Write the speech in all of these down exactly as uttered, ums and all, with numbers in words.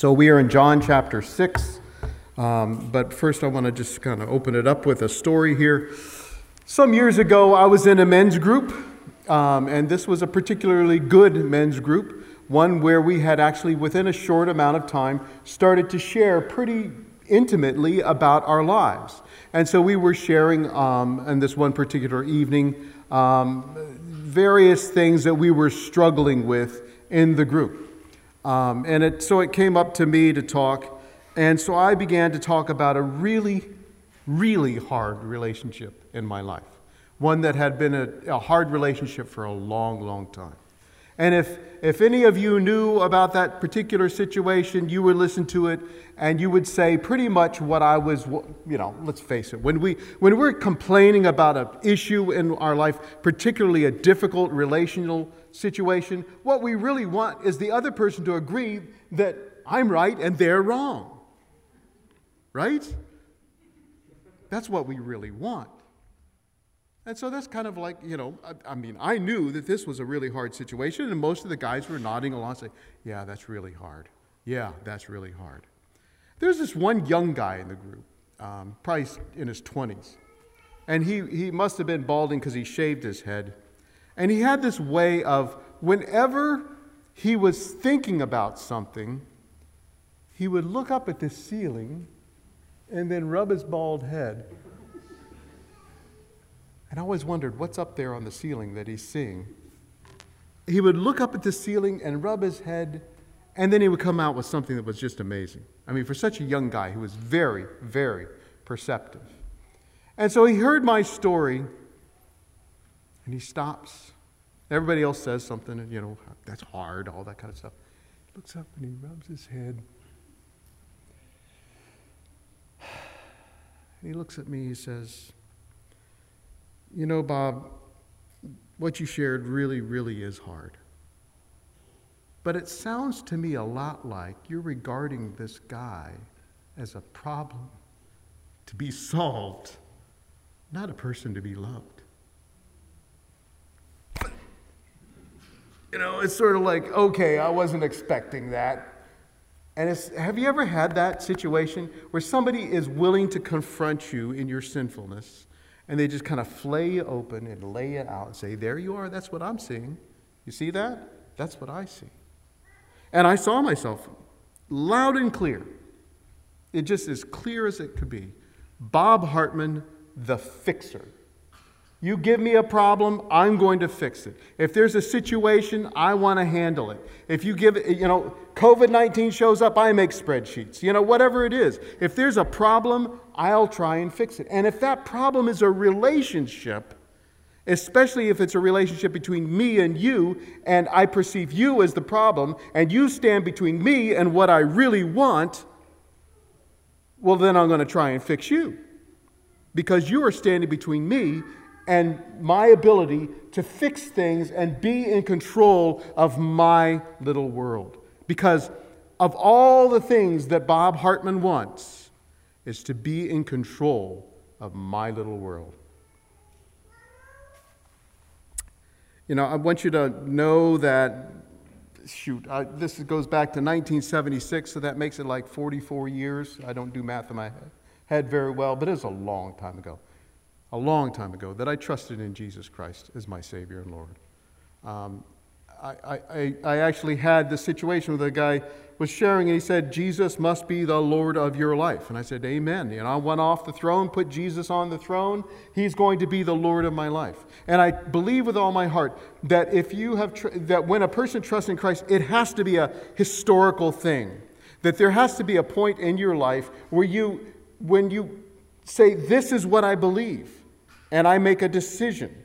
So we are in John chapter six, um, but first I want to just kind of open it up with a story here. Some years ago, I was in a men's group, um, and this was a particularly good men's group, one where we had actually, within a short amount of time, started to share pretty intimately about our lives. And so we were sharing, um, in this one particular evening, um, various things that we were struggling with in the group. Um, and it, so it came up to me to talk, and so I began to talk about a really, really hard relationship in my life, one that had been a, a hard relationship for a long, long time. And if, if any of you knew about that particular situation, you would listen to it, and you would say pretty much what I was, you know, let's face it. When, we, when we're complaining about an issue in our life, particularly a difficult relational situation, what we really want is the other person to agree that I'm right and they're wrong. Right? That's what we really want. And so that's kind of like, you know, I, I mean, I knew that this was a really hard situation, and most of the guys were nodding along saying, yeah, that's really hard. Yeah, that's really hard. There's this one young guy in the group, um, probably in his twenties, and he, he must have been balding because he shaved his head. And he had this way of, whenever he was thinking about something, he would look up at the ceiling and then rub his bald head. And I always wondered, what's up there on the ceiling that he's seeing? He would look up at the ceiling and rub his head, and then he would come out with something that was just amazing. I mean, for such a young guy, he was very, very perceptive. And so he heard my story, and he stops. Everybody else says something, and you know, that's hard, all that kind of stuff. He looks up and he rubs his head. And he looks at me, he says, you know, Bob, what you shared really, really is hard. But it sounds to me a lot like you're regarding this guy as a problem to be solved, not a person to be loved. You know, it's sort of like, okay, I wasn't expecting that. And it's, have you ever had that situation where somebody is willing to confront you in your sinfulness? And they just kind of flay you open and lay it out and say, there you are, that's what I'm seeing. You see that? That's what I see. And I saw myself loud and clear. It just as clear as it could be. Bob Hartman, the fixer. You give me a problem, I'm going to fix it. If there's a situation, I want to handle it. If you give it, you know, COVID nineteen shows up, I make spreadsheets. You know, whatever it is. If there's a problem, I'll try and fix it. And if that problem is a relationship, especially if it's a relationship between me and you, and I perceive you as the problem, and you stand between me and what I really want, well, then I'm going to try and fix you. Because you are standing between me and my ability to fix things and be in control of my little world. Because of all the things that Bob Hartman wants is to be in control of my little world. You know, I want you to know that, shoot, I, this goes back to nineteen seventy-six, so that makes it like forty-four years. I don't do math in my head very well, but it was a long time ago. A long time ago, that I trusted in Jesus Christ as my Savior and Lord. Um, I, I, I actually had this situation where the guy was sharing, and he said, Jesus must be the Lord of your life. And I said, amen. And I went off the throne, put Jesus on the throne. He's going to be the Lord of my life. And I believe with all my heart that if you have tr- that when a person trusts in Christ, it has to be a historical thing. That there has to be a point in your life where you, when you say, this is what I believe. And I make a decision.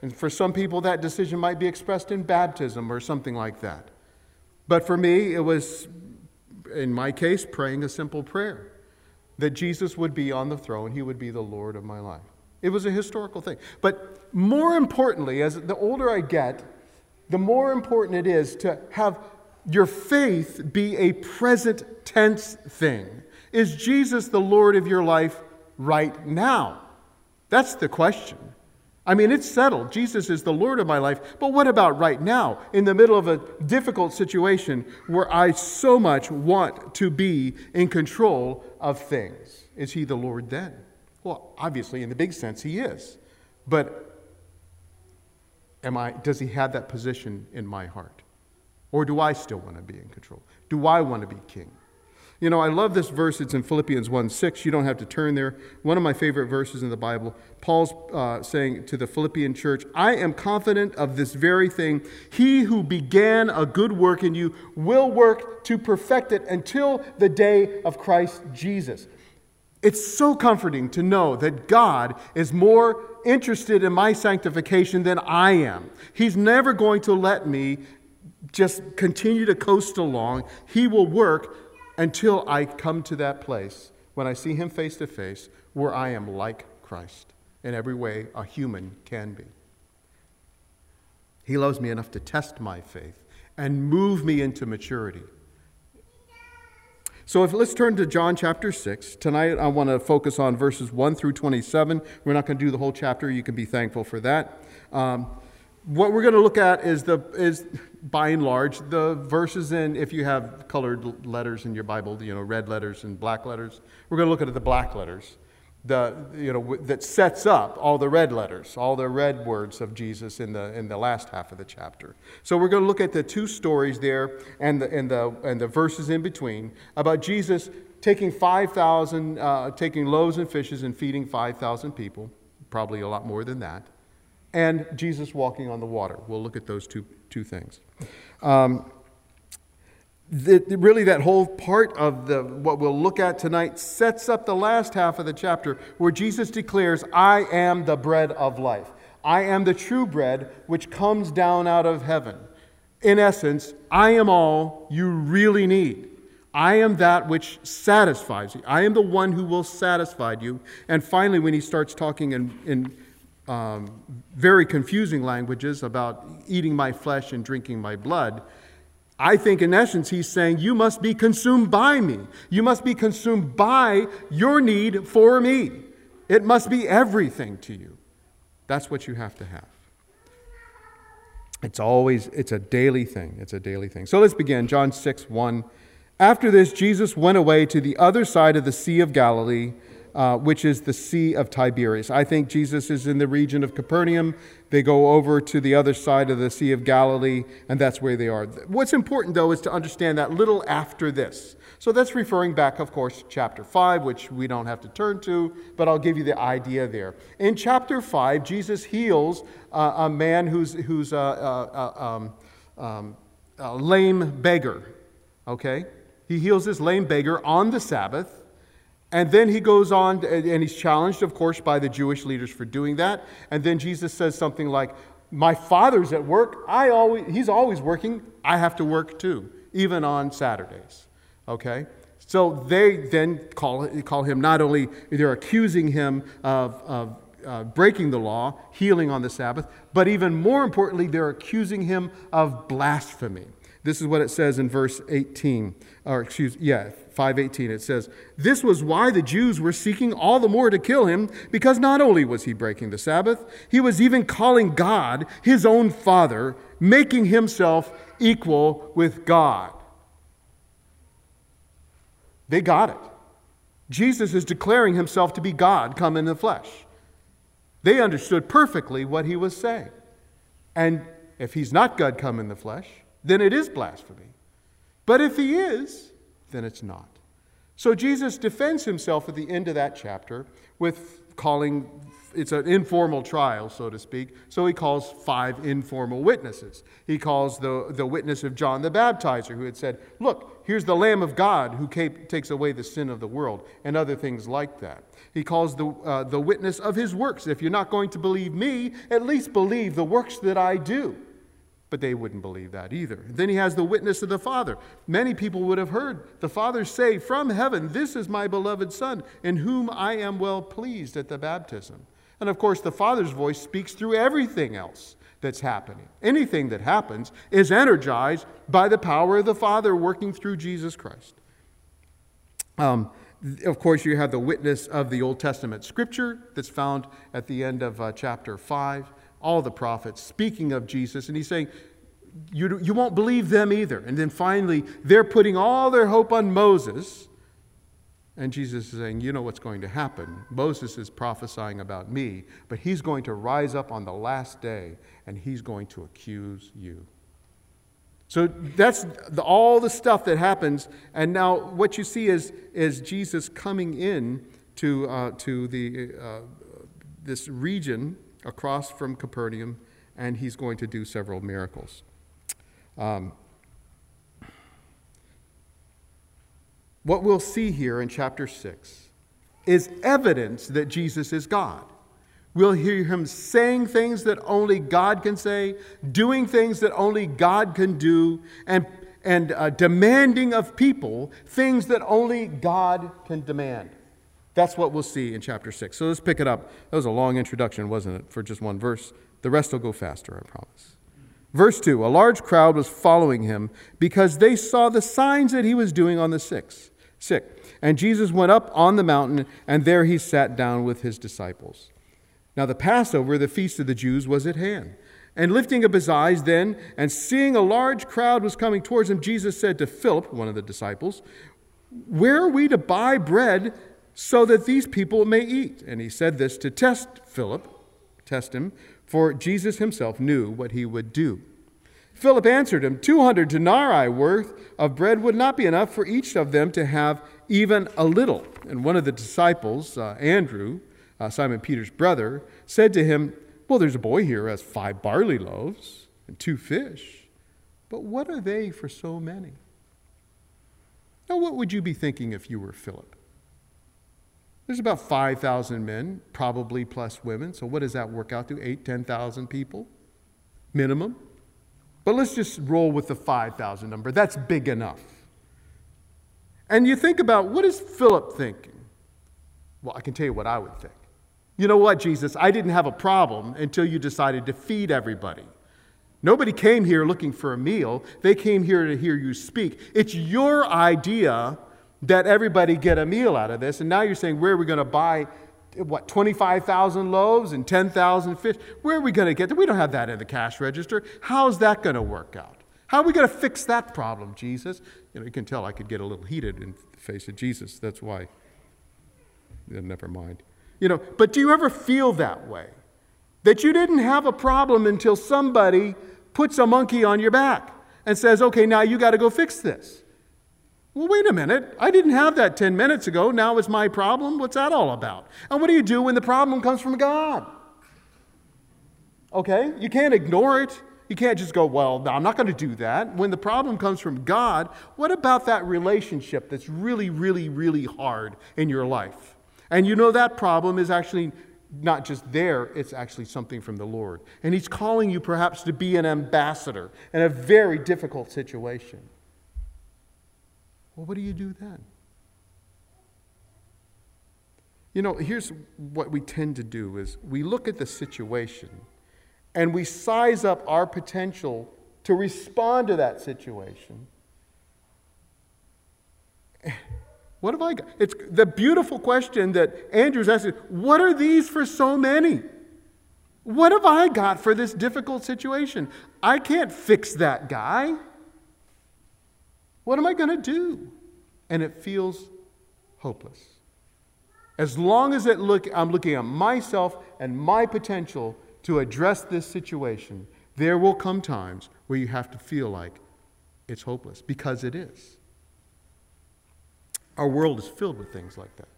And for some people, that decision might be expressed in baptism or something like that. But for me, it was, in my case, praying a simple prayer. That Jesus would be on the throne. He would be the Lord of my life. It was a historical thing. But more importantly, as the older I get, the more important it is to have your faith be a present tense thing. Is Jesus the Lord of your life right now? That's the question. I mean, it's settled. Jesus is the Lord of my life. But what about right now, in the middle of a difficult situation where I so much want to be in control of things? Is he the Lord then? Well, obviously, in the big sense, he is. But am I? Does he have that position in my heart? Or do I still want to be in control? Do I want to be king? You know, I love this verse. It's in Philippians one six. You don't have to turn there. One of my favorite verses in the Bible. Paul's uh, saying to the Philippian church, I am confident of this very thing. He who began a good work in you will work to perfect it until the day of Christ Jesus. It's so comforting to know that God is more interested in my sanctification than I am. He's never going to let me just continue to coast along. He will work until I come to that place when I see him face to face where I am like Christ in every way a human can be. He loves me enough to test my faith and move me into maturity. So if let's turn to John chapter six. Tonight I want to focus on verses one through twenty-seven. We're not going to do the whole chapter. You can be thankful for that. Um, What we're going to look at is, the is by and large, the verses in, if you have colored letters in your Bible, you know, red letters and black letters. We're going to look at the black letters, the you know that sets up all the red letters, all the red words of Jesus in the in the last half of the chapter. So we're going to look at the two stories there and the and the and the verses in between about Jesus taking five thousand, uh, taking loaves and fishes and feeding five thousand people, probably a lot more than that. And Jesus walking on the water. We'll look at those two, two things. Um, the, really, that whole part of the what we'll look at tonight sets up the last half of the chapter where Jesus declares, I am the bread of life. I am the true bread which comes down out of heaven. In essence, I am all you really need. I am that which satisfies you. I am the one who will satisfy you. And finally, when he starts talking in... in Um, very confusing languages about eating my flesh and drinking my blood, I think in essence he's saying, you must be consumed by me. You must be consumed by your need for me. It must be everything to you. That's what you have to have. It's always, it's a daily thing. It's a daily thing. So let's begin. John six one. After this, Jesus went away to the other side of the Sea of Galilee, Uh, which is the Sea of Tiberias. I think Jesus is in the region of Capernaum. They go over to the other side of the Sea of Galilee, and that's where they are. What's important, though, is to understand that little after this. So that's referring back, of course, chapter five, which we don't have to turn to, but I'll give you the idea there. In chapter five, Jesus heals uh, a man who's, who's a, a, a, um, a lame beggar, okay? He heals this lame beggar on the Sabbath. And then he goes on, and he's challenged, of course, by the Jewish leaders for doing that. And then Jesus says something like, my father's at work. I always, he's always working. I have to work too, even on Saturdays. Okay? So they then call, call him not only, they're accusing him of, of uh, breaking the law, healing on the Sabbath, but even more importantly, they're accusing him of blasphemy. This is what it says in verse eighteen, or excuse, yeah, five eighteen. It says, this was why the Jews were seeking all the more to kill him, because not only was he breaking the Sabbath, he was even calling God his own Father, making himself equal with God. They got it. Jesus is declaring himself to be God come in the flesh. They understood perfectly what he was saying. And if he's not God come in the flesh, then it is blasphemy. But if he is, then it's not. So Jesus defends himself at the end of that chapter with calling, it's an informal trial, so to speak, so he calls five informal witnesses. He calls the, the witness of John the Baptizer, who had said, look, here's the Lamb of God who came, takes away the sin of the world, and other things like that. He calls the, uh, the witness of his works. If you're not going to believe me, at least believe the works that I do. But they wouldn't believe that either. Then he has the witness of the Father. Many people would have heard the Father say from heaven, this is my beloved Son, in whom I am well pleased at the baptism. And of course, the Father's voice speaks through everything else that's happening. Anything that happens is energized by the power of the Father working through Jesus Christ. Um, of course, you have the witness of the Old Testament scripture that's found at the end of uh, chapter five. All the prophets speaking of Jesus, and he's saying, you, you won't believe them either. And then finally, they're putting all their hope on Moses, and Jesus is saying, you know what's going to happen. Moses is prophesying about me, but he's going to rise up on the last day, and he's going to accuse you. So that's the, all the stuff that happens, and now what you see is, is Jesus coming in to, uh, to the, uh, this region across from Capernaum, and he's going to do several miracles. Um, what we'll see here in chapter six is evidence that Jesus is God. We'll hear him saying things that only God can say, doing things that only God can do, and, and uh, demanding of people things that only God can demand. That's what we'll see in chapter six. So let's pick it up. That was a long introduction, wasn't it, for just one verse? The rest will go faster, I promise. Verse two, a large crowd was following him because they saw the signs that he was doing on the sick. And Jesus went up on the mountain, and there he sat down with his disciples. Now the Passover, the feast of the Jews, was at hand. And lifting up his eyes then, and seeing a large crowd was coming towards him, Jesus said to Philip, one of the disciples, "Where are we to buy bread so that these people may eat?" And he said this to test Philip, test him, for Jesus himself knew what he would do. Philip answered him, two hundred denarii worth of bread would not be enough for each of them to have even a little." And one of the disciples, uh, Andrew, uh, Simon Peter's brother, said to him, "Well, there's a boy here who has five barley loaves and two fish, but what are they for so many?" Now, what would you be thinking if you were Philip? There's about five thousand men, probably plus women. So what does that work out to? eight, ten thousand people minimum. But let's just roll with the five thousand number. That's big enough. And you think about, what is Philip thinking? Well, I can tell you what I would think. You know what, Jesus? I didn't have a problem until you decided to feed everybody. Nobody came here looking for a meal. They came here to hear you speak. It's your idea that everybody get a meal out of this. And now you're saying, where are we going to buy, what, twenty-five thousand loaves and ten thousand fish? Where are we going to get that? We don't have that in the cash register. How's that going to work out? How are we going to fix that problem, Jesus? You know, you can tell I could get a little heated in the face of Jesus. That's why. Yeah, never mind. You know, but do you ever feel that way? That you didn't have a problem until somebody puts a monkey on your back and says, okay, now you got to go fix this. Well, wait a minute. I didn't have that ten minutes ago. Now it's my problem. What's that all about? And what do you do when the problem comes from God? Okay? You can't ignore it. You can't just go, well, no, I'm not going to do that. When the problem comes from God, what about that relationship that's really, really, really hard in your life? And you know that problem is actually not just there, it's actually something from the Lord. And he's calling you perhaps to be an ambassador in a very difficult situation. Well, what do you do then? You know, here's what we tend to do is we look at the situation and we size up our potential to respond to that situation. What have I got? It's the beautiful question that Andrew's asking, what are these for so many? What have I got for this difficult situation? I can't fix that guy. What am I going to do? And it feels hopeless. As long as it look, I'm looking at myself and my potential to address this situation, there will come times where you have to feel like it's hopeless, because it is. Our world is filled with things like that.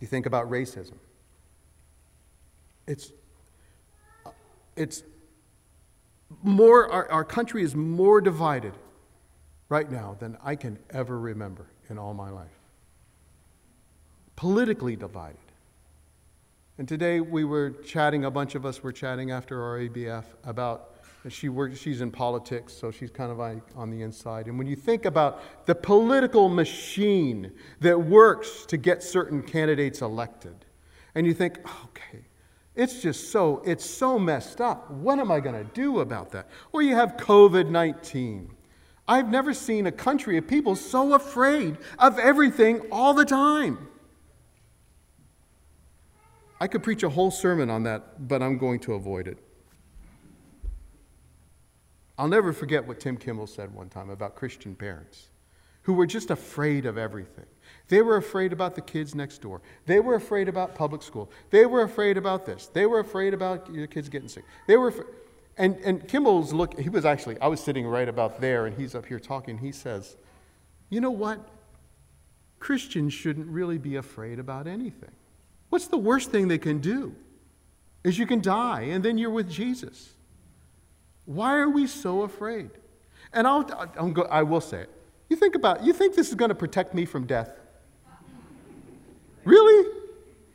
You think about racism. It's, it's More, our, our country is more divided right now than I can ever remember in all my life. Politically divided. And today we were chatting, a bunch of us were chatting after our A B F about, she works, she's in politics, so she's kind of like on the inside. And when you think about the political machine that works to get certain candidates elected, and you think, okay, It's just so, it's so messed up. What am I going to do about that? Or you have COVID nineteen. I've never seen a country of people so afraid of everything all the time. I could preach a whole sermon on that, but I'm going to avoid it. I'll never forget what Tim Kimball said one time about Christian parents who were just afraid of everything. They were afraid about the kids next door. They were afraid about public school. They were afraid about this. They were afraid about your kids getting sick. They were, and, and Kimball's look, he was actually, I was sitting right about there, and he's up here talking. He says, you know what? Christians shouldn't really be afraid about anything. What's the worst thing they can do? Is you can die, and then you're with Jesus. Why are we so afraid? And I'll, I'll go, I will say it. You think about, you think this is going to protect me from death? Really?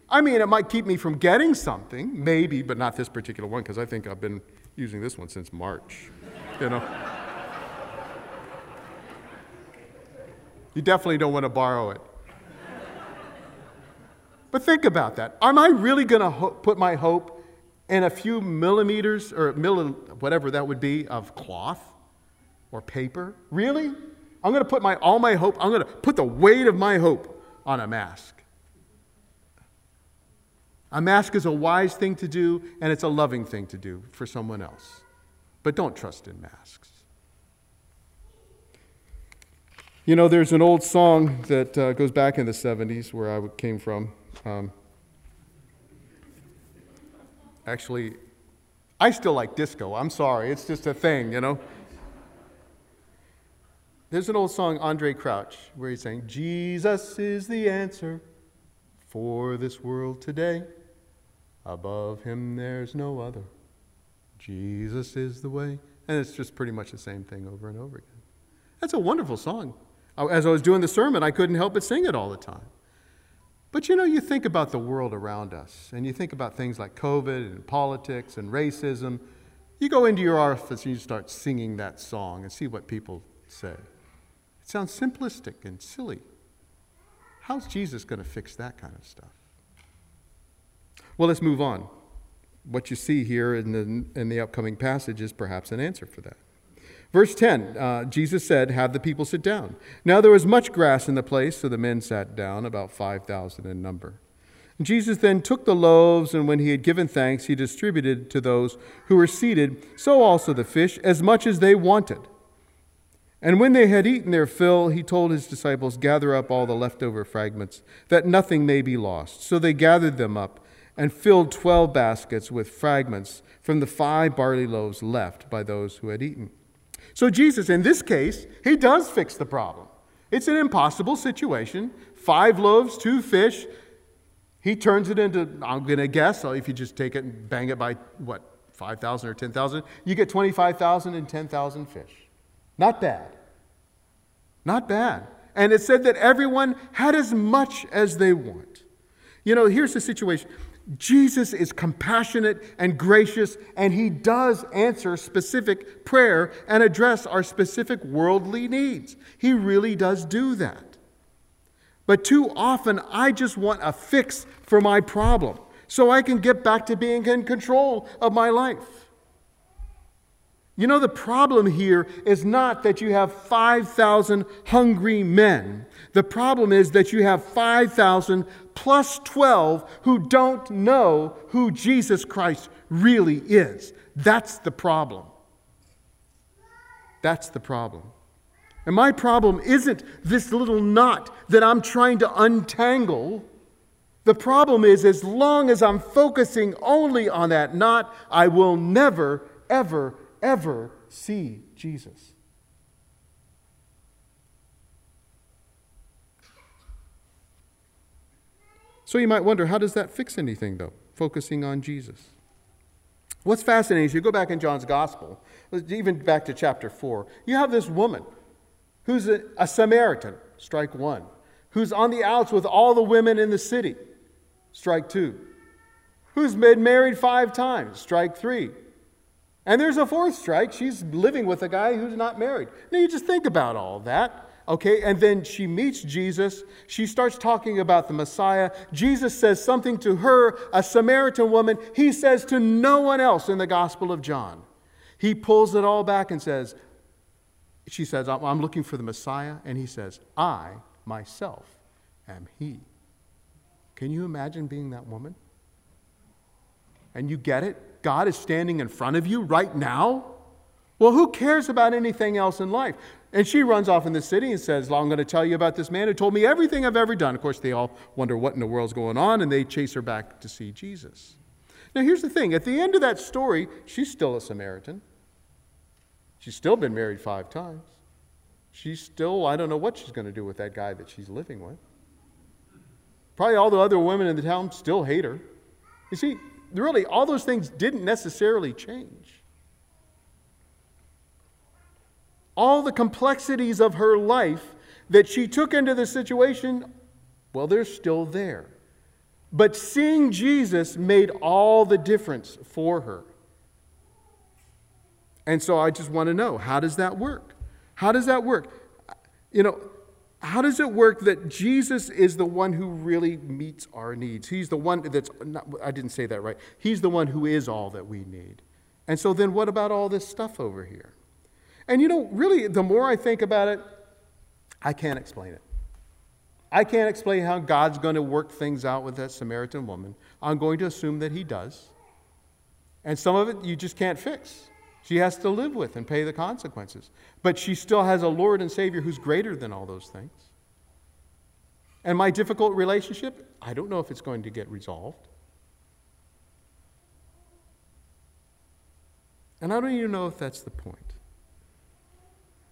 I mean, it might keep me from getting something, maybe, but not this particular one, because I think I've been using this one since March, you know. You definitely don't want to borrow it. But think about that. Am I really going to ho- put my hope in a few millimeters, or milli- whatever that would be, of cloth or paper? Really? I'm going to put my all my hope, I'm going to put the weight of my hope on a mask. A mask is a wise thing to do, and it's a loving thing to do for someone else. But don't trust in masks. You know, there's an old song that uh, goes back in the seventies where I came from. Um, actually, I still like disco. I'm sorry. It's just a thing, you know. There's an old song, Andre Crouch, where he's saying, Jesus is the answer for this world today. Above him there's no other. Jesus is the way. And it's just pretty much the same thing over and over again. That's a wonderful song. As I was doing the sermon, I couldn't help but sing it all the time. But you know, you think about the world around us, and you think about things like COVID and politics and racism. You go into your office and you start singing that song and see what people say. It sounds simplistic and silly. How's Jesus going to fix that kind of stuff? Well, let's move on. What you see here in the in the upcoming passage is perhaps an answer for that. Verse ten, uh, Jesus said, have the people sit down. Now there was much grass in the place, so the men sat down, about five thousand in number. And Jesus then took the loaves, and when he had given thanks, he distributed to those who were seated, so also the fish, as much as they wanted. And when they had eaten their fill, he told his disciples, gather up all the leftover fragments, that nothing may be lost. So they gathered them up and filled twelve baskets with fragments from the five barley loaves left by those who had eaten. So Jesus, in this case, he does fix the problem. It's an impossible situation. Five loaves, two fish. He turns it into, I'm going to guess, if you just take it and bang it by, what, five thousand or ten thousand, you get twenty-five thousand and ten thousand fish. Not bad. Not bad. And it said that everyone had as much as they want. You know, here's the situation. Jesus is compassionate and gracious, and he does answer specific prayer and address our specific worldly needs. He really does do that. But too often, I just want a fix for my problem so I can get back to being in control of my life. You know, the problem here is not that you have five thousand hungry men. The problem is that you have five thousand plus twelve who don't know who Jesus Christ really is. That's the problem. That's the problem. And my problem isn't this little knot that I'm trying to untangle. The problem is, as long as I'm focusing only on that knot, I will never, ever ever see Jesus. So you might wonder, how does that fix anything, though, focusing on Jesus? What's fascinating is you go back in John's Gospel, even back to chapter four, you have this woman who's a, a Samaritan, strike one, who's on the outs with all the women in the city, strike two, who's been married five times, strike three, and there's a fourth strike. She's living with a guy who's not married. Now, you just think about all that, okay? And then she meets Jesus. She starts talking about the Messiah. Jesus says something to her, a Samaritan woman. He says to no one else in the Gospel of John. He pulls it all back and says, she says, I'm looking for the Messiah. And he says, I myself am he. Can you imagine being that woman? And you get it? God is standing in front of you right now? Well, who cares about anything else in life? And she runs off in the city and says, well, I'm going to tell you about this man who told me everything I've ever done. Of course, they all wonder what in the world's going on, and they chase her back to see Jesus. Now, here's the thing. At the end of that story, she's still a Samaritan. She's still been married five times. She's still, I don't know what she's going to do with that guy that she's living with. Probably all the other women in the town still hate her. You see, really, all those things didn't necessarily change. All the complexities of her life that she took into the situation, well, they're still there. But seeing Jesus made all the difference for her. And so I just want to know, how does that work? How does that work? You know, how does it work that Jesus is the one who really meets our needs? He's the one that's, not, I didn't say that right. He's the one who is all that we need. And so then what about all this stuff over here? And you know, really, the more I think about it, I can't explain it. I can't explain how God's going to work things out with that Samaritan woman. I'm going to assume that he does. And some of it you just can't fix. She has to live with and pay the consequences. But she still has a Lord and Savior who's greater than all those things. And my difficult relationship, I don't know if it's going to get resolved. And I don't even know if that's the point.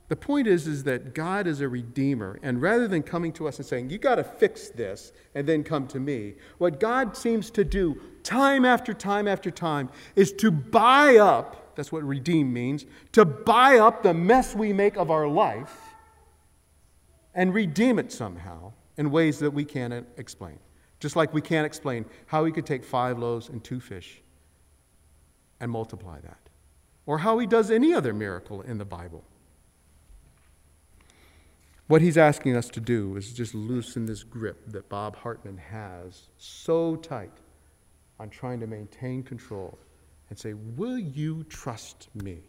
The point is, is that God is a redeemer, and rather than coming to us and saying, you got to fix this and then come to me, what God seems to do time after time after time is to buy up, that's what redeem means, to buy up the mess we make of our life and redeem it somehow in ways that we can't explain. Just like we can't explain how he could take five loaves and two fish and multiply that, or how he does any other miracle in the Bible. What he's asking us to do is just loosen this grip that Bob Hartman has so tight on trying to maintain control and say, will you trust me?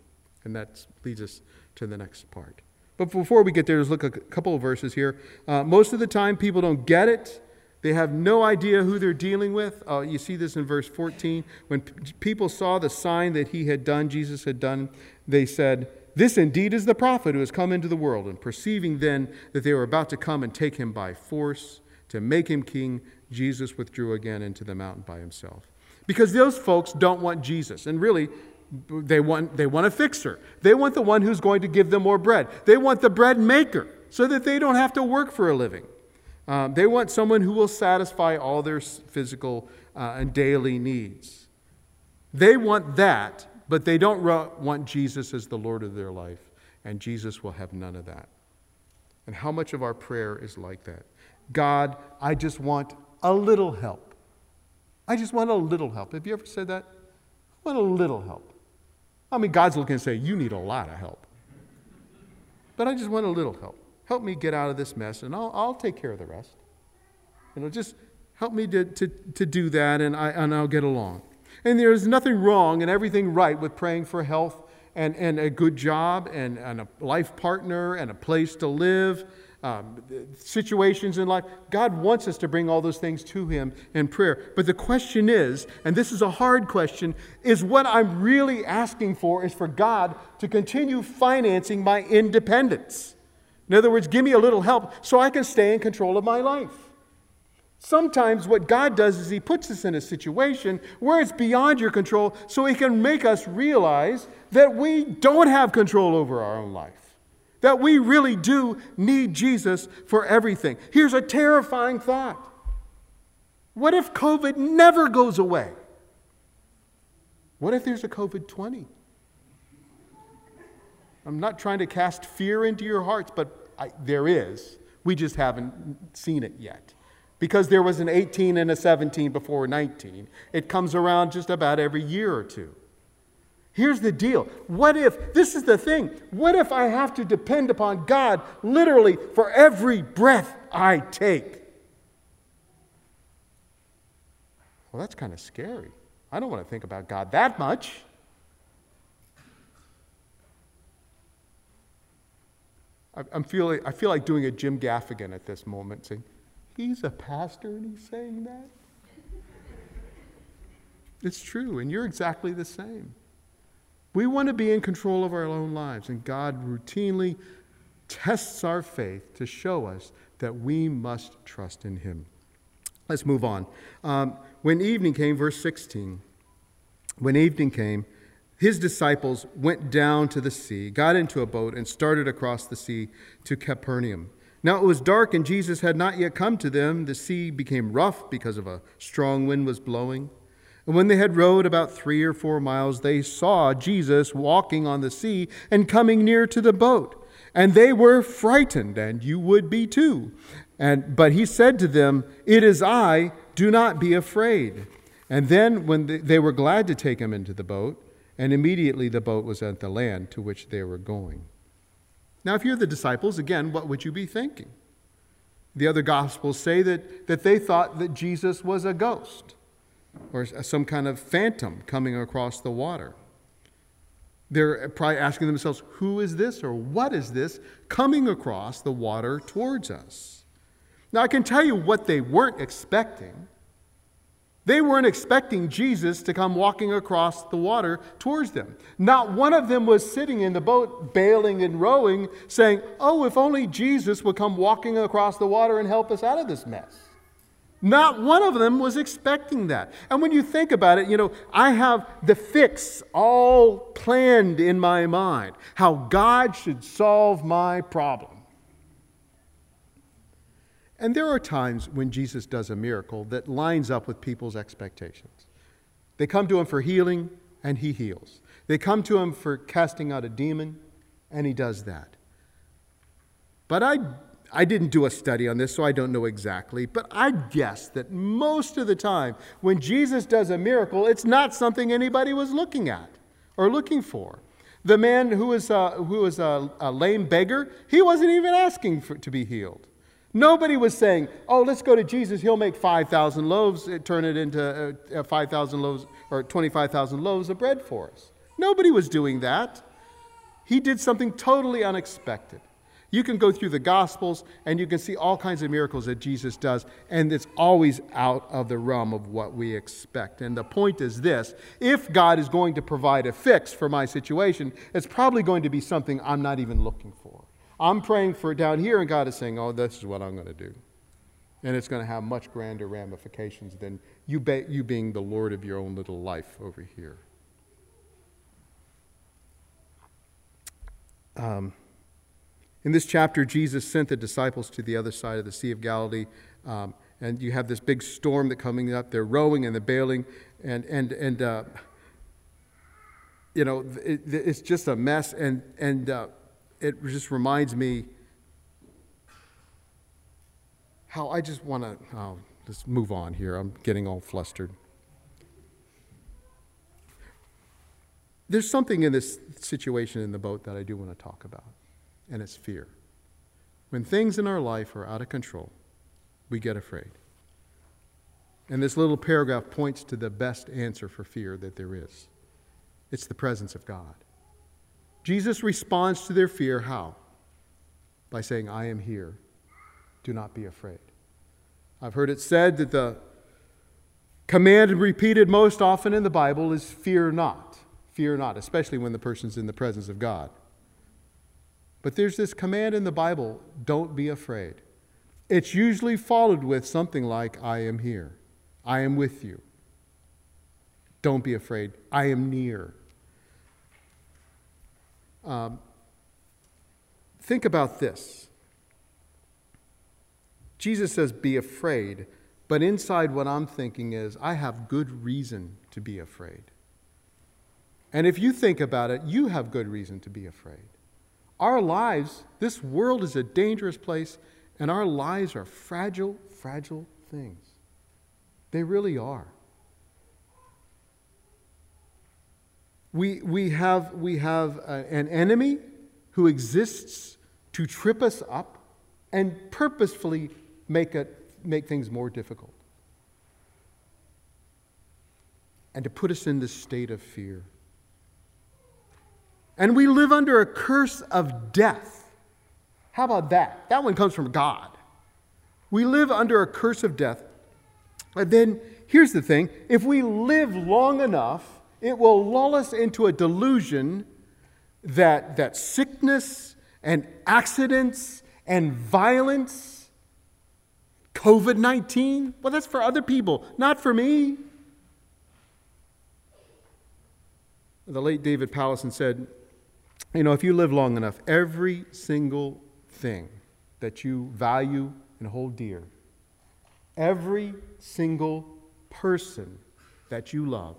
And that leads us to the next part. But before we get there, let's look at a couple of verses here. Uh, most of the time, people don't get it. They have no idea who they're dealing with. Uh, you see this in verse fourteen. When p- people saw the sign that he had done, Jesus had done, they said, this indeed is the prophet who has come into the world. And perceiving then that they were about to come and take him by force to make him king, Jesus withdrew again into the mountain by himself. Because those folks don't want Jesus. And really, they want, they want a fixer. They want the one who's going to give them more bread. They want the bread maker so that they don't have to work for a living. Um, they want someone who will satisfy all their physical uh, and daily needs. They want that. But they don't want Jesus as the Lord of their life, and Jesus will have none of that. And how much of our prayer is like that? God, I just want a little help. I just want a little help. Have you ever said that? I want a little help. I mean, God's looking and saying, you need a lot of help. But I just want a little help. Help me get out of this mess, and I'll, I'll take care of the rest. You know, just help me to, to, to do that, and, I, and I'll get along. And there's nothing wrong and everything right with praying for health and, and a good job and, and a life partner and a place to live, um, situations in life. God wants us to bring all those things to him in prayer. But the question is, and this is a hard question, is what I'm really asking for is for God to continue financing my independence. In other words, give me a little help so I can stay in control of my life. Sometimes what God does is he puts us in a situation where it's beyond your control so he can make us realize that we don't have control over our own life, that we really do need Jesus for everything. Here's a terrifying thought. What if COVID never goes away? What if there's a COVID twenty? I'm not trying to cast fear into your hearts, but I, there is. We just haven't seen it yet. Because there was an eighteen and a seventeen before nineteen. It comes around just about every year or two. Here's the deal. What if, this is the thing, what if I have to depend upon God literally for every breath I take? Well, that's kind of scary. I don't want to think about God that much. I, I'm feeling, I feel like doing a Jim Gaffigan at this moment, saying, he's a pastor and he's saying that. It's true, and you're exactly the same. We want to be in control of our own lives, and God routinely tests our faith to show us that we must trust in him. Let's move on. Um, when evening came, verse sixteen, when evening came, his disciples went down to the sea, got into a boat, and started across the sea to Capernaum. Now it was dark, and Jesus had not yet come to them. The sea became rough because of a strong wind was blowing. And when they had rowed about three or four miles, they saw Jesus walking on the sea and coming near to the boat. And they were frightened, and you would be too. And, but he said to them, "It is I, do not be afraid." And then when they, they were glad to take him into the boat, and immediately the boat was at the land to which they were going. Now, if you're the disciples, again, what would you be thinking? The other Gospels say that, that they thought that Jesus was a ghost or some kind of phantom coming across the water. They're probably asking themselves, who is this or what is this coming across the water towards us? Now, I can tell you what they weren't expecting. They weren't expecting Jesus to come walking across the water towards them. Not one of them was sitting in the boat, bailing and rowing, saying, oh, if only Jesus would come walking across the water and help us out of this mess. Not one of them was expecting that. And when you think about it, you know, I have the fix all planned in my mind, how God should solve my problem. And there are times when Jesus does a miracle that lines up with people's expectations. They come to him for healing, and he heals. They come to him for casting out a demon, and he does that. But I I didn't do a study on this, so I don't know exactly, but I guess that most of the time when Jesus does a miracle, it's not something anybody was looking at or looking for. The man who was, uh, who was a, a lame beggar, he wasn't even asking for, to be healed. Nobody was saying, oh, let's go to Jesus, he'll make five thousand loaves, turn it into uh, five thousand loaves or twenty-five thousand loaves of bread for us. Nobody was doing that. He did something totally unexpected. You can go through the Gospels, and you can see all kinds of miracles that Jesus does, and it's always out of the realm of what we expect. And the point is this: if God is going to provide a fix for my situation, it's probably going to be something I'm not even looking for. I'm praying for it down here, and God is saying, oh, this is what I'm going to do. And it's going to have much grander ramifications than you, be, you being the Lord of your own little life over here. Um... In this chapter, Jesus sent the disciples to the other side of the Sea of Galilee, um, and you have this big storm that's coming up. They're rowing and they're bailing, and and and uh, you know it, it's just a mess. And and uh, it just reminds me how I just want to oh, just move on here. I'm getting all flustered. There's something in this situation in the boat that I do want to talk about. And it's fear. When things in our life are out of control, we get afraid. And this little paragraph points to the best answer for fear that there is. It's the presence of God. Jesus responds to their fear how? By saying, I am here. Do not be afraid. I've heard it said that the command repeated most often in the Bible is fear not. Fear not, especially when the person's in the presence of God. But there's this command in the Bible, don't be afraid. It's usually followed with something like, I am here. I am with you. Don't be afraid. I am near. Um, think about this. Jesus says, be afraid. But inside what I'm thinking is, I have good reason to be afraid. And if you think about it, you have good reason to be afraid. Our lives, this world is a dangerous place, and our lives are fragile, fragile things. They really are. We, we have, we have a, an enemy who exists to trip us up and purposefully make, a, make things more difficult. And to put us in this state of fear. And we live under a curse of death. How about that? That one comes from God. We live under a curse of death. And then here's the thing. If we live long enough, it will lull us into a delusion that, that sickness and accidents and violence, COVID nineteen, well, that's for other people, not for me. The late David Pallison said, you know, if you live long enough, every single thing that you value and hold dear, every single person that you love,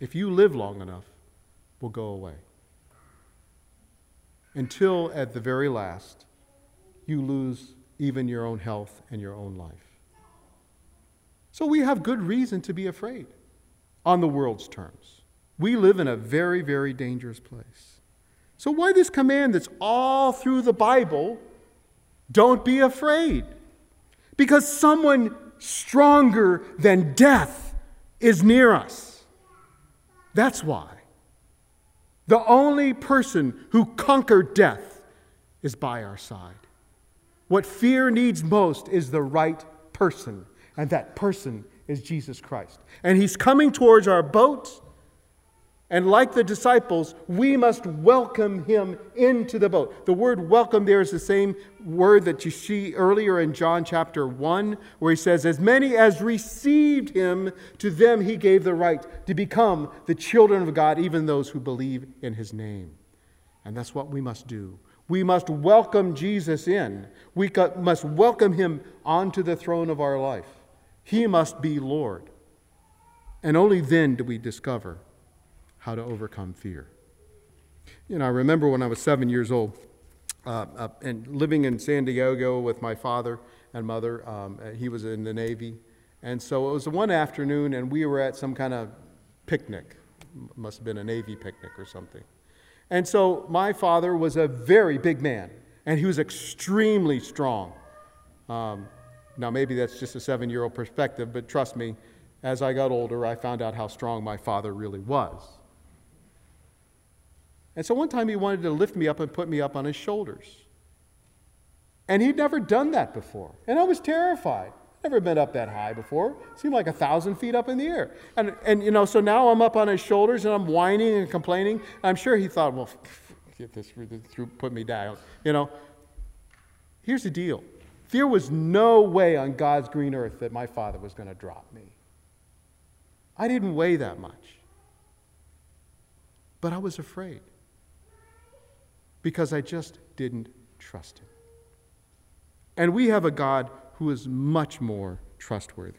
if you live long enough, will go away. Until at the very last, you lose even your own health and your own life. So we have good reason to be afraid on the world's terms. We live in a very, very dangerous place. So why this command that's all through the Bible, don't be afraid? Because someone stronger than death is near us. That's why. The only person who conquered death is by our side. What fear needs most is the right person, and that person is Jesus Christ. And he's coming towards our boat, and like the disciples, we must welcome him into the boat. The word welcome there is the same word that you see earlier in John chapter one, where he says, as many as received him, to them he gave the right to become the children of God, even those who believe in his name. And that's what we must do. We must welcome Jesus in. We must welcome him onto the throne of our life. He must be Lord. And only then do we discover how to overcome fear. You know, I remember when I was seven years old uh, uh, and living in San Diego with my father and mother. Um, he was in the Navy. And so it was one afternoon, and we were at some kind of picnic. Must have been a Navy picnic or something. And so my father was a very big man, and he was extremely strong. Um, now, maybe that's just a seven-year-old perspective, but trust me, as I got older, I found out how strong my father really was. And so one time he wanted to lift me up and put me up on his shoulders. And he'd never done that before, and I was terrified. Never been up that high before. Seemed like a thousand feet up in the air. And, and you know, so now I'm up on his shoulders and I'm whining and complaining. I'm sure he thought, well, get this through, put me down. You know, here's the deal. There was no way on God's green earth that my father was going to drop me. I didn't weigh that much. But I was afraid because I just didn't trust him. And we have a God who is much more trustworthy.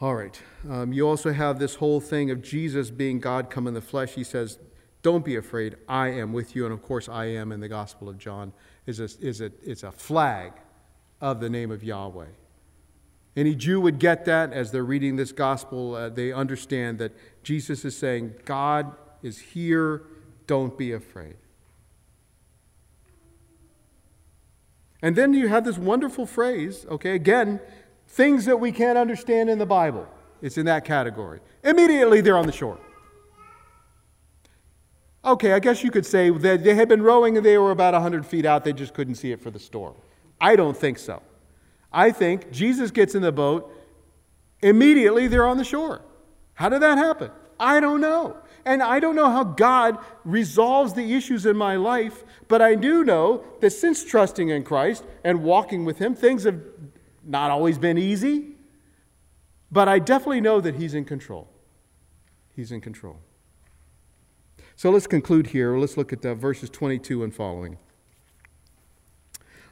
All right. Um, you also have this whole thing of Jesus being God come in the flesh. He says, don't be afraid. I am with you. And of course, I am in the Gospel of John is a, is a, it's a flag of the name of Yahweh. Any Jew would get that as they're reading this Gospel. Uh, they understand that Jesus is saying, God is here. Don't be afraid. And then you have this wonderful phrase, okay, again, things that we can't understand in the Bible. It's in that category. Immediately they're on the shore. Okay, I guess you could say that they had been rowing and they were about one hundred feet out. They just couldn't see it for the storm. I don't think so. I think Jesus gets in the boat. Immediately they're on the shore. How did that happen? I don't know. And I don't know how God resolves the issues in my life, but I do know that since trusting in Christ and walking with him, things have not always been easy, but I definitely know that he's in control. He's in control. So let's conclude here. Let's look at the verses twenty-two and following.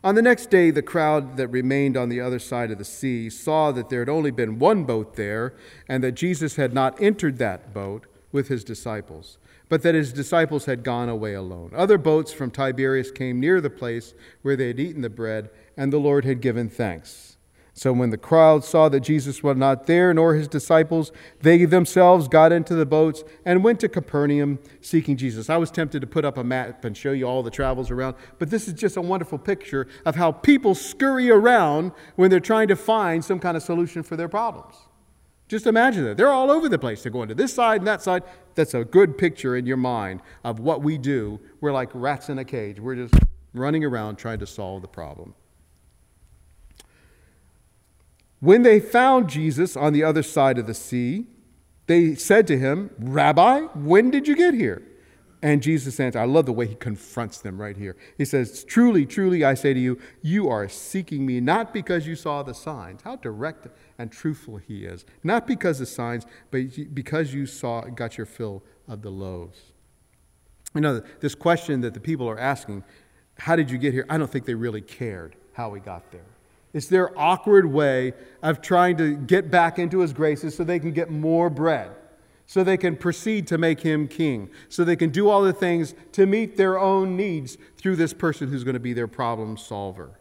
On the next day, the crowd that remained on the other side of the sea saw that there had only been one boat there and that Jesus had not entered that boat with his disciples, but that his disciples had gone away alone. Other boats from Tiberias came near the place where they had eaten the bread, and the Lord had given thanks. So when the crowd saw that Jesus was not there, nor his disciples, they themselves got into the boats and went to Capernaum seeking Jesus. I was tempted to put up a map and show you all the travels around, but this is just a wonderful picture of how people scurry around when they're trying to find some kind of solution for their problems. Just imagine that. They're all over the place. They're going to this side and that side. That's a good picture in your mind of what we do. We're like rats in a cage. We're just running around trying to solve the problem. When they found Jesus on the other side of the sea, they said to him, "Rabbi, when did you get here?" And Jesus answered. I love the way he confronts them right here. He says, "Truly, truly, I say to you, you are seeking me not because you saw the signs." How direct and truthful he is. Not because of signs, but because you saw, got your fill of the loaves. You know, this question that the people are asking, how did you get here? I don't think they really cared how we got there. It's their awkward way of trying to get back into his graces so they can get more bread, so they can proceed to make him king, so they can do all the things to meet their own needs through this person who's going to be their problem solver.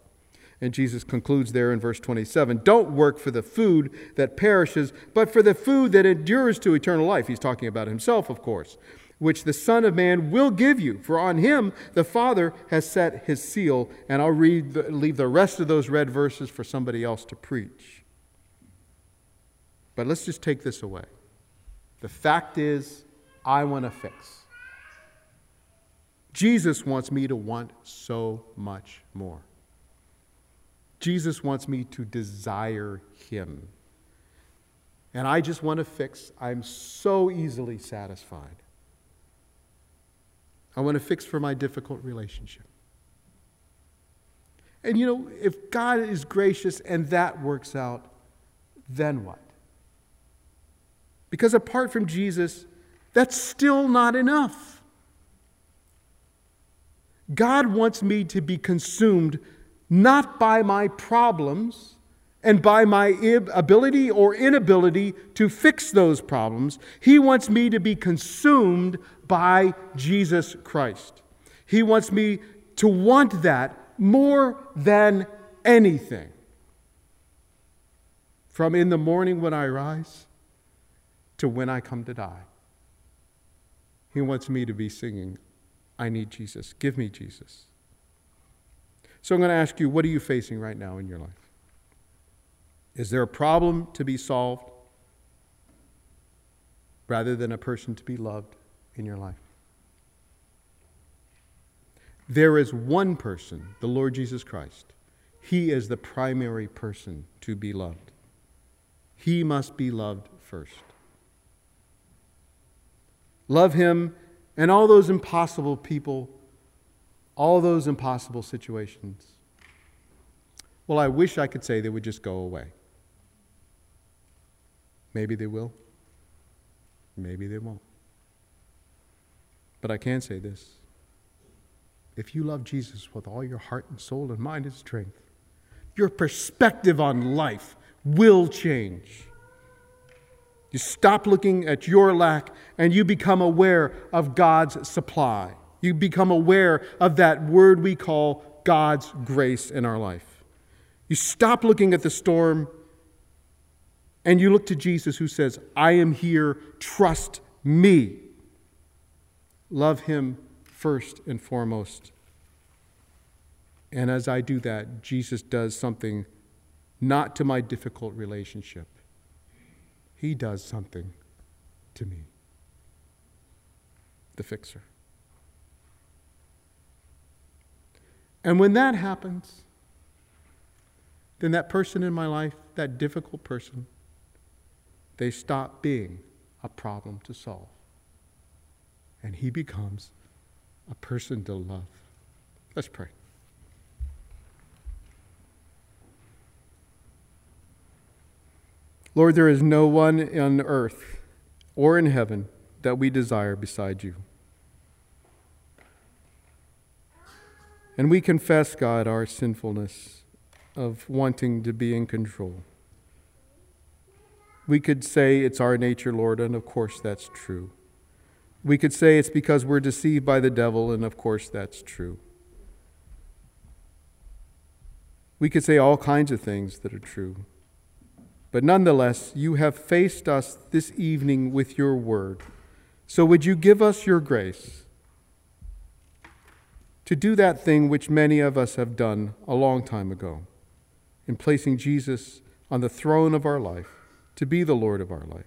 And Jesus concludes there in verse twenty-seven, "Don't work for the food that perishes, but for the food that endures to eternal life." He's talking about himself, of course, "which the Son of Man will give you, for on him the Father has set his seal." And I'll read the, leave the rest of those red verses for somebody else to preach. But let's just take this away. The fact is, I want to fix. Jesus wants me to want so much more. Jesus wants me to desire him. And I just want to fix. I'm so easily satisfied. I want to fix for my difficult relationship. And you know, if God is gracious and that works out, then what? Because apart from Jesus, that's still not enough. God wants me to be consumed not by my problems and by my ability or inability to fix those problems. He wants me to be consumed by Jesus Christ. He wants me to want that more than anything. From in the morning when I rise to when I come to die. He wants me to be singing, "I need Jesus. Give me Jesus." So I'm going to ask you, what are you facing right now in your life? Is there a problem to be solved rather than a person to be loved in your life? There is one person, the Lord Jesus Christ. He is the primary person to be loved. He must be loved first. Love him and all those impossible people, all those impossible situations. Well, I wish I could say they would just go away. Maybe they will. Maybe they won't. But I can say this. If you love Jesus with all your heart and soul and mind and strength, your perspective on life will change. You stop looking at your lack and you become aware of God's supply. You become aware of that word we call God's grace in our life. You stop looking at the storm and you look to Jesus who says, "I am here, trust me." Love him first and foremost. And as I do that, Jesus does something not to my difficult relationship. He does something to me, the fixer. And when that happens, then that person in my life, that difficult person, they stop being a problem to solve. And he becomes a person to love. Let's pray. Lord, there is no one on earth or in heaven that we desire beside you. And we confess, God, our sinfulness of wanting to be in control. We could say it's our nature, Lord, and of course that's true. We could say it's because we're deceived by the devil, and of course that's true. We could say all kinds of things that are true. But nonetheless, you have faced us this evening with your word. So would you give us your grace to do that thing which many of us have done a long time ago in placing Jesus on the throne of our life to be the Lord of our life.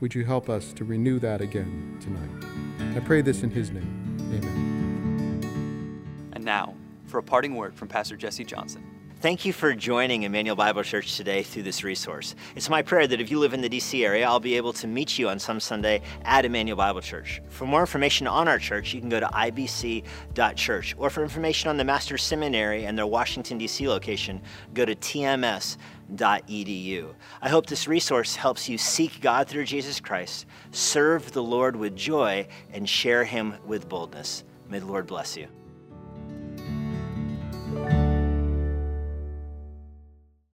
Would you help us to renew that again tonight? I pray this in his name. Amen. And now, for a parting word from Pastor Jesse Johnson. Thank you for joining Emmanuel Bible Church today through this resource. It's my prayer that if you live in the D C area, I'll be able to meet you on some Sunday at Emmanuel Bible Church. For more information on our church, you can go to I B C dot church, or for information on the Master's Seminary and their Washington, D C location, go to T M S dot E D U. I hope this resource helps you seek God through Jesus Christ, serve the Lord with joy, and share him with boldness. May the Lord bless you.